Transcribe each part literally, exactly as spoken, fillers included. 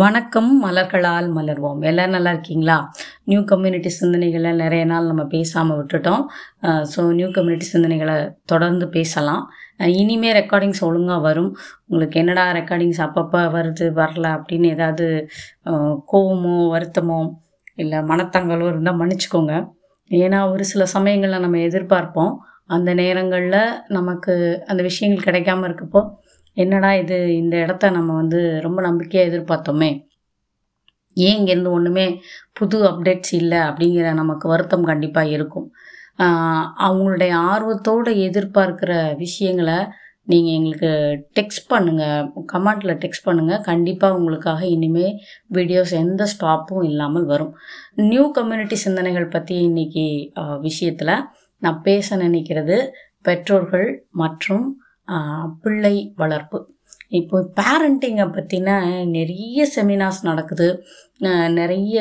வணக்கம். மலர்களால் மலர்வோம். எல்லோரும் நல்லா இருக்கீங்களா? நியூ கம்யூனிட்டி சிந்தனைகளை நிறைய நாள் நம்ம பேசாமல் விட்டுட்டோம். ஸோ நியூ கம்யூனிட்டி சிந்தனைகளை தொடர்ந்து பேசலாம். இனிமேல் ரெக்கார்டிங்ஸ் ஒழுங்காக வரும். உங்களுக்கு என்னடா ரெக்கார்டிங்ஸ் அப்பப்போ வருது வரல அப்படின்னு ஏதாவது கோவமோ வருத்தமோ இல்லை மனத்தங்களோ இருந்தால் மன்னிச்சுக்கோங்க. ஏன்னா ஒரு சில சமயங்களில் நம்ம எதிர்பார்ப்போம், அந்த நேரங்களில் நமக்கு அந்த விஷயங்கள் கிடைக்காம இருக்கப்போ என்னடா இது, இந்த இடத்த நம்ம வந்து ரொம்ப நம்பிக்கையாக எதிர்பார்த்தோமே, ஏன் இங்கேருந்து ஒன்றுமே புது அப்டேட்ஸ் இல்லை அப்படிங்கிற நமக்கு வருத்தம் கண்டிப்பாக இருக்கும். அவங்களுடைய ஆர்வத்தோடு எதிர்பார்க்குற விஷயங்களை நீங்கள் எங்களுக்கு டெக்ஸ்ட் பண்ணுங்கள், கமெண்ட்டில் டெக்ஸ்ட் பண்ணுங்கள். கண்டிப்பாக உங்களுக்காக இனிமேல் வீடியோஸ் எந்த ஸ்டாப்பும் இல்லாமல் வரும். நியூ கம்யூனிட்டி சிந்தனைகள் பற்றி இன்றைக்கி விஷயத்தில் நான் பேச நினைக்கிறது பெற்றோர்கள் மற்றும் பிள்ளை வளர்ப்பு. இப்போ பேரண்டிங்கை பற்றினா நிறைய செமினார்ஸ் நடக்குது, நிறைய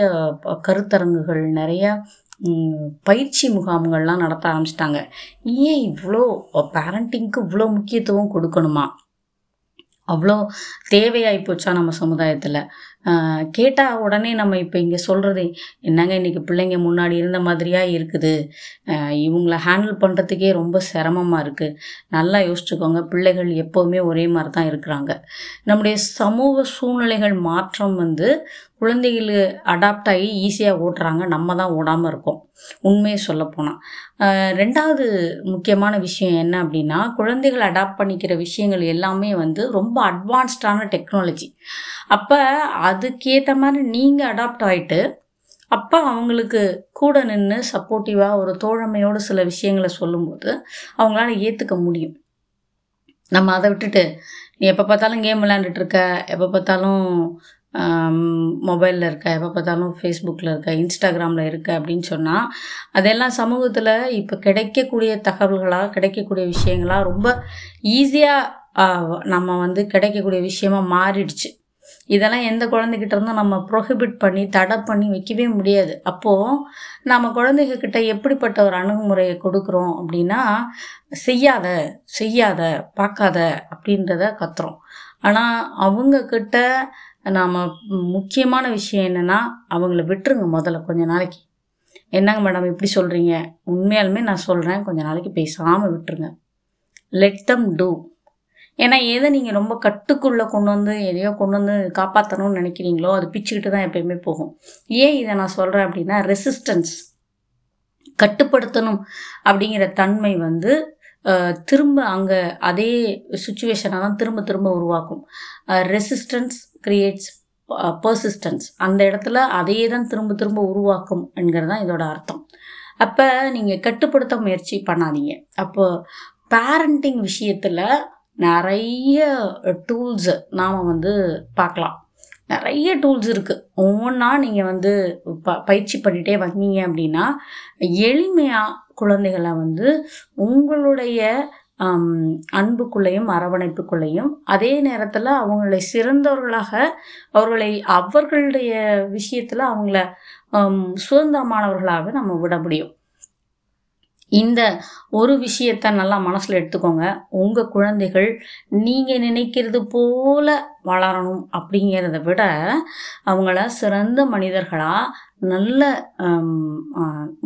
கருத்தரங்குகள், நிறையா பயிற்சி முகாம்கள்லாம் நடத்த ஆரம்பிச்சிட்டாங்க. ஏன் இவ்வளோ பேரண்டிங்க்கு இவ்வளோ முக்கியத்துவம் கொடுக்கணுமா? அவ்வளோ தேவையாகி போச்சா நம்ம சமுதாயத்தில்? கேட்டால் உடனே நம்ம இப்போ இங்கே சொல்கிறது என்னங்க, இன்றைக்கி பிள்ளைங்க முன்னாடி இருந்த மாதிரியாக இருக்குது, இவங்கள ஹேண்டில் பண்ணுறதுக்கே ரொம்ப சிரமமாக இருக்குது. நல்லா யோசிச்சுக்கோங்க, பிள்ளைகள் எப்போவுமே ஒரே மாதிரி தான் இருக்கிறாங்க. நம்முடைய சமூக சூழ்நிலைகள் மாற்றம் வந்து குழந்தைகள் அடாப்ட் ஆகி ஈஸியாக ஓட்டுறாங்க, நம்ம தான் ஓடாமல் இருக்கோம் உண்மையை சொல்லப்போனால். ரெண்டாவது முக்கியமான விஷயம் என்ன அப்படின்னா, குழந்தைகள் அடாப்ட் பண்ணிக்கிற விஷயங்கள் எல்லாமே வந்து ரொம்ப அட்வான்ஸ்டான டெக்னாலஜி. அப்போ அதுக்கேற்ற மாதிரி நீங்கள் அடாப்ட் ஆகிட்டு அப்போ அவங்களுக்கு கூட நின்று சப்போர்ட்டிவாக ஒரு தோழமையோடு சில விஷயங்களை சொல்லும்போது அவங்களால ஏற்றுக்க முடியும். நம்ம அதை விட்டுட்டு நீ எப்போ பார்த்தாலும் கேம் விளையாண்டுட்டு இருக்க, எப்போ பார்த்தாலும் மொபைலில் இருக்க, எப்போ பார்த்தாலும் ஃபேஸ்புக்கில் இருக்க, இன்ஸ்டாகிராமில் இருக்க அப்படின்னு சொன்னால் அதெல்லாம் சமூகத்தில் இப்போ கிடைக்கக்கூடிய தகவல்களாக கிடைக்கக்கூடிய விஷயங்களாக ரொம்ப ஈஸியாக நம்ம வந்து கிடைக்கக்கூடிய விஷயமா மாறிடுச்சு. இதெல்லாம் எந்த குழந்தைகிட்ட இருந்தும் நம்ம ப்ரொஹிபிட் பண்ணி தடை பண்ணி வைக்கவே முடியாது. அப்போது நம்ம குழந்தைகிட்ட எப்படிப்பட்ட ஒரு அணுகுமுறையை கொடுக்குறோம் அப்படின்னா, செய்யாத செய்யாத பார்க்காத அப்படின்றத கத்துறோம். ஆனால் அவங்கக்கிட்ட நாம் முக்கியமான விஷயம் என்னென்னா, அவங்கள விட்டுருங்க முதல்ல கொஞ்ச நாளைக்கு. என்னங்க மேடம் இப்படி சொல்கிறீங்க, உண்மையாலுமே நான் சொல்கிறேன், கொஞ்ச நாளைக்கு பேசாமல் விட்டுருங்க. Let them do. ஏன்னா எதை நீங்கள் ரொம்ப கட்டுக்குள்ளே கொண்டு வந்து எதையோ கொண்டு வந்து காப்பாற்றணும்னு நினைக்கிறீங்களோ அது பிச்சுக்கிட்டு தான் எப்பயுமே போகும். ஏன் இதை நான் சொல்கிறேன் அப்படின்னா, ரெசிஸ்டன்ஸ், கட்டுப்படுத்தணும் அப்படிங்கிற தன்மை வந்து திரும்ப அங்கே அதே சுச்சுவேஷனாக தான் திரும்ப திரும்ப உருவாக்கும். Resistance creates persistence. அந்த இடத்துல அதையே தான் திரும்ப திரும்ப உருவாக்கும் என்கிறது தான் இதோட அர்த்தம். அப்போ நீங்கள் கட்டுப்படுத்த முயற்சி பண்ணாதீங்க. அப்போ பேரண்டிங் விஷயத்தில் நிறைய டூல்ஸு நாம் வந்து பார்க்கலாம். நிறைய டூல்ஸ் இருக்குது. ஒவ்வொன்றா நீங்கள் வந்து ப பயிற்சி பண்ணிகிட்டே வந்தீங்க அப்படின்னா எளிமையாக குழந்தைகளை வந்து உங்களுடைய அன்புக்குள்ளேயும் அரவணைப்புக்குள்ளேயும் அதே நேரத்தில் அவங்களை சிறந்தவர்களாக அவர்களை அவர்களுடைய விஷயத்தில் அவங்கள சுதந்திரமானவர்களாக நம்ம விட முடியும். இந்த ஒரு விஷயத்தை நல்லா மனசில் எடுத்துக்கோங்க. உங்கள் குழந்தைகள் நீங்கள் நினைக்கிறது போல் வளரணும் அப்படிங்கிறத விட அவங்கள சிறந்த மனிதர்களாக, நல்ல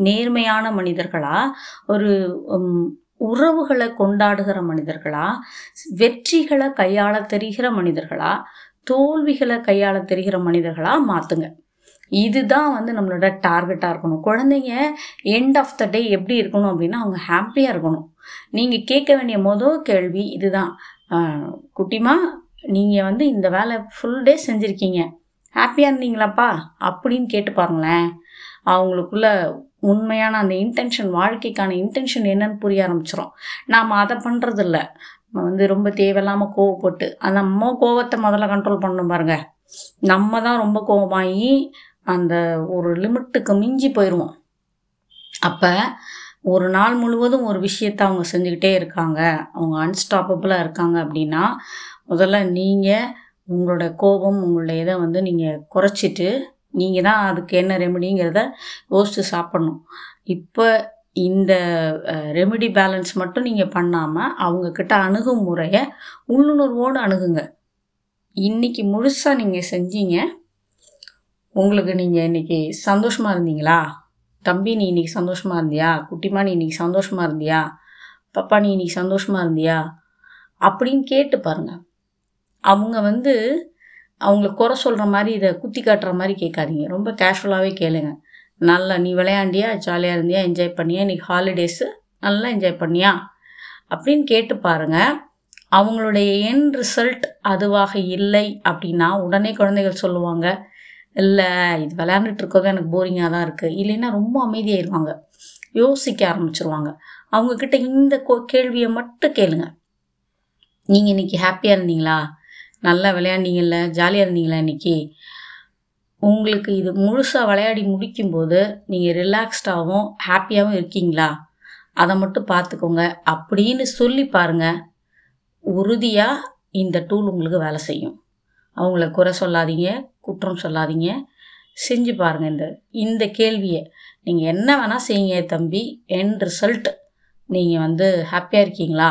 நேர்மையான மனிதர்களாக, ஒரு உறவுகளை கொண்டாடுகிற மனிதர்களாக, வெற்றிகளை கையாள தெரிகிற மனிதர்களாக, தோல்விகளை கையாள தெரிகிற மனிதர்களாக மாற்றுங்க. இதுதான் வந்து நம்மளோட டார்கெட்டாக இருக்கணும். குழந்தைங்க எண்ட் ஆஃப் த டே எப்படி இருக்கணும் அப்படின்னா, அவங்க ஹாப்பியாக இருக்கணும். நீங்கள் கேட்க வேண்டிய மொதல் கேள்வி இதுதான், குட்டிமா நீங்கள் வந்து இந்த வேலை ஃபுல் டே செஞ்சுருக்கீங்க, ஹாப்பியாக இருந்தீங்களாப்பா அப்படின்னு கேட்டு பாருங்களேன். அவங்களுக்குள்ள உண்மையான அந்த இன்டென்ஷன், வாழ்க்கைக்கான இன்டென்ஷன் என்னன்னு புரிய ஆரம்பிச்சிடும். நாம் அதை பண்ணுறதில்ல, நம்ம வந்து ரொம்ப தேவையில்லாமல் கோவப்பட்டு அந்த அம்மா கோவத்தை முதல்ல கண்ட்ரோல் பண்ணணும் பாருங்க. நம்ம தான் ரொம்ப கோபமாகி அந்த ஒரு லிமிட்டுக்கு மிஞ்சி போயிடுவோம். அப்போ ஒரு நாள் முழுவதும் ஒரு விஷயத்தை அவங்க செஞ்சுக்கிட்டே இருக்காங்க, அவங்க அன்ஸ்டாப்பபிளாக இருக்காங்க அப்படின்னா முதல்ல நீங்கள் உங்களோட கோபம் உங்களுடைய இதை வந்து நீங்கள் குறைச்சிட்டு நீங்கள் தான் அதுக்கு என்ன ரெமெடிங்கிறத யோசித்து சாப்பிடணும். இப்போ இந்த ரெமெடி பேலன்ஸ் மட்டும் நீங்கள் பண்ணாமல் அவங்கக்கிட்ட அணுகும் முறையை உள்ளுணர்வோடு அணுகுங்க. இன்றைக்கி முழுசாக நீங்கள் செஞ்சீங்க. உங்களுக்கு நீங்கள் இன்றைக்கி சந்தோஷமாக இருந்தீங்களா? தம்பி, நீ இன்றைக்கி சந்தோஷமாக இருந்தியா? குட்டிமா, நீ இன்றைக்கி சந்தோஷமாக இருந்தியா? பாப்பா, நீ இன்றைக்கி சந்தோஷமாக இருந்தியா அப்படின்னு கேட்டு பாருங்கள். அவங்க வந்து அவங்கள குறை சொல்கிற மாதிரி, இதை குத்தி காட்டுற மாதிரி கேட்காதீங்க. ரொம்ப கேஷுவலாகவே கேளுங்க. நல்லா நீ விளையாண்டியா, ஜாலியாக இருந்தியா, என்ஜாய் பண்ணியா, இன்றைக்கி ஹாலிடேஸு நல்லா என்ஜாய் பண்ணியா அப்படின்னு கேட்டு பாருங்கள். அவங்களுடைய என் ரிசல்ட் அதுவாக இல்லை அப்படின்னா உடனே குழந்தைகள் சொல்லுவாங்க, இல்லை இது விளையாண்டுட்ருக்கோம், எனக்கு போரிங்காக தான் இருக்குது, இல்லைன்னா ரொம்ப அமைதியாகிடுவாங்க, யோசிக்க ஆரம்பிச்சிருவாங்க. அவங்கக்கிட்ட இந்த கோ கேள்வியை மட்டும் கேளுங்க. நீங்கள் இன்றைக்கி ஹாப்பியாக இருந்தீங்களா? நல்லா விளையாண்டிங்கள்ல? ஜாலியாக இருந்தீங்களா? இன்றைக்கி உங்களுக்கு இது முழுசாக விளையாடி முடிக்கும்போது நீங்கள் ரிலாக்ஸ்டாகவும் ஹாப்பியாகவும் இருக்கீங்களா? அதை மட்டும் பார்த்துக்கோங்க அப்படின்னு சொல்லி பாருங்கள். உறுதியாக இந்த டூல் உங்களுக்கு வேலை செய்யும். அவங்கள குறை சொல்லாதீங்க, குற்றம் சொல்லாதீங்க. செஞ்சு பாருங்கள். இந்த இந்த கேள்வியை நீங்கள் என்ன வேணால் செய்யுங்க தம்பி, என் ரிசல்ட் நீங்கள் வந்து ஹாப்பியாக இருக்கீங்களா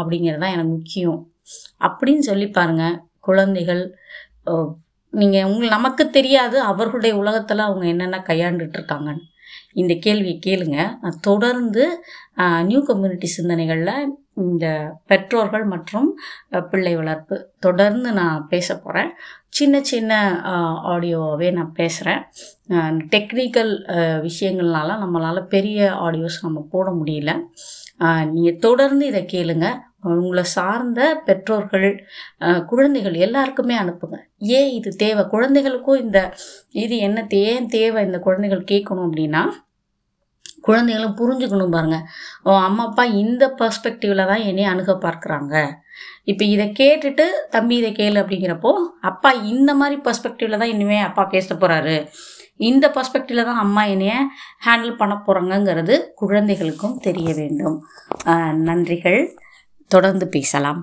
அப்படிங்கிறது தான் எனக்கு முக்கியம் அப்படின்னு சொல்லி பாருங்கள். குழந்தைகள் நீங்கள் உங்களை நமக்கு தெரியாது அவர்களுடைய உலகத்தில் அவங்க என்னென்ன கையாண்டுட்ருக்காங்கன்னு இந்த கேள்வியை கேளுங்க. நான் தொடர்ந்து நியூ கம்யூனிட்டி சிந்தனைகளில் இந்த பெற்றோர்கள் மற்றும் பிள்ளை வளர்ப்பு தொடர்ந்து நான் பேச போகிறேன். சின்ன சின்ன ஆடியோவே நான் பேசுகிறேன். டெக்னிக்கல் விஷயங்கள்னால நம்மளால் பெரிய ஆடியோஸ் நம்ம போட முடியல. நீங்கள் தொடர்ந்து இதை கேளுங்க. உங்களை சார்ந்த பெற்றோர்கள், குழந்தைகள் எல்லாருக்குமே அனுப்புங்க. ஏன் இது தேவை? குழந்தைகளுக்கும் இந்த இது என்ன தே ஏன் தேவை இந்த குழந்தைகள் கேட்கணும் அப்படின்னா, குழந்தைகளும் புரிஞ்சுக்கணும் பாருங்கள். ஓ, அம்மா அப்பா இந்த பர்ஸ்பெக்டிவில் தான் என்னை அணுக பார்க்குறாங்க. இப்போ இதை கேட்டுட்டு தம்பி இதை கேளு அப்படிங்கிறப்போ, அப்பா இந்த மாதிரி பர்ஸ்பெக்டிவில் தான் இனிமேல் அப்பா பேச போகிறாரு, இந்த பர்ஸ்பெக்டிவில் தான் அம்மா என்னைய ஹேண்டில் பண்ண போகிறாங்கங்கிறது குழந்தைகளுக்கும் தெரிய வேண்டும். நன்றிகள். தொடர்ந்து பேசலாம்.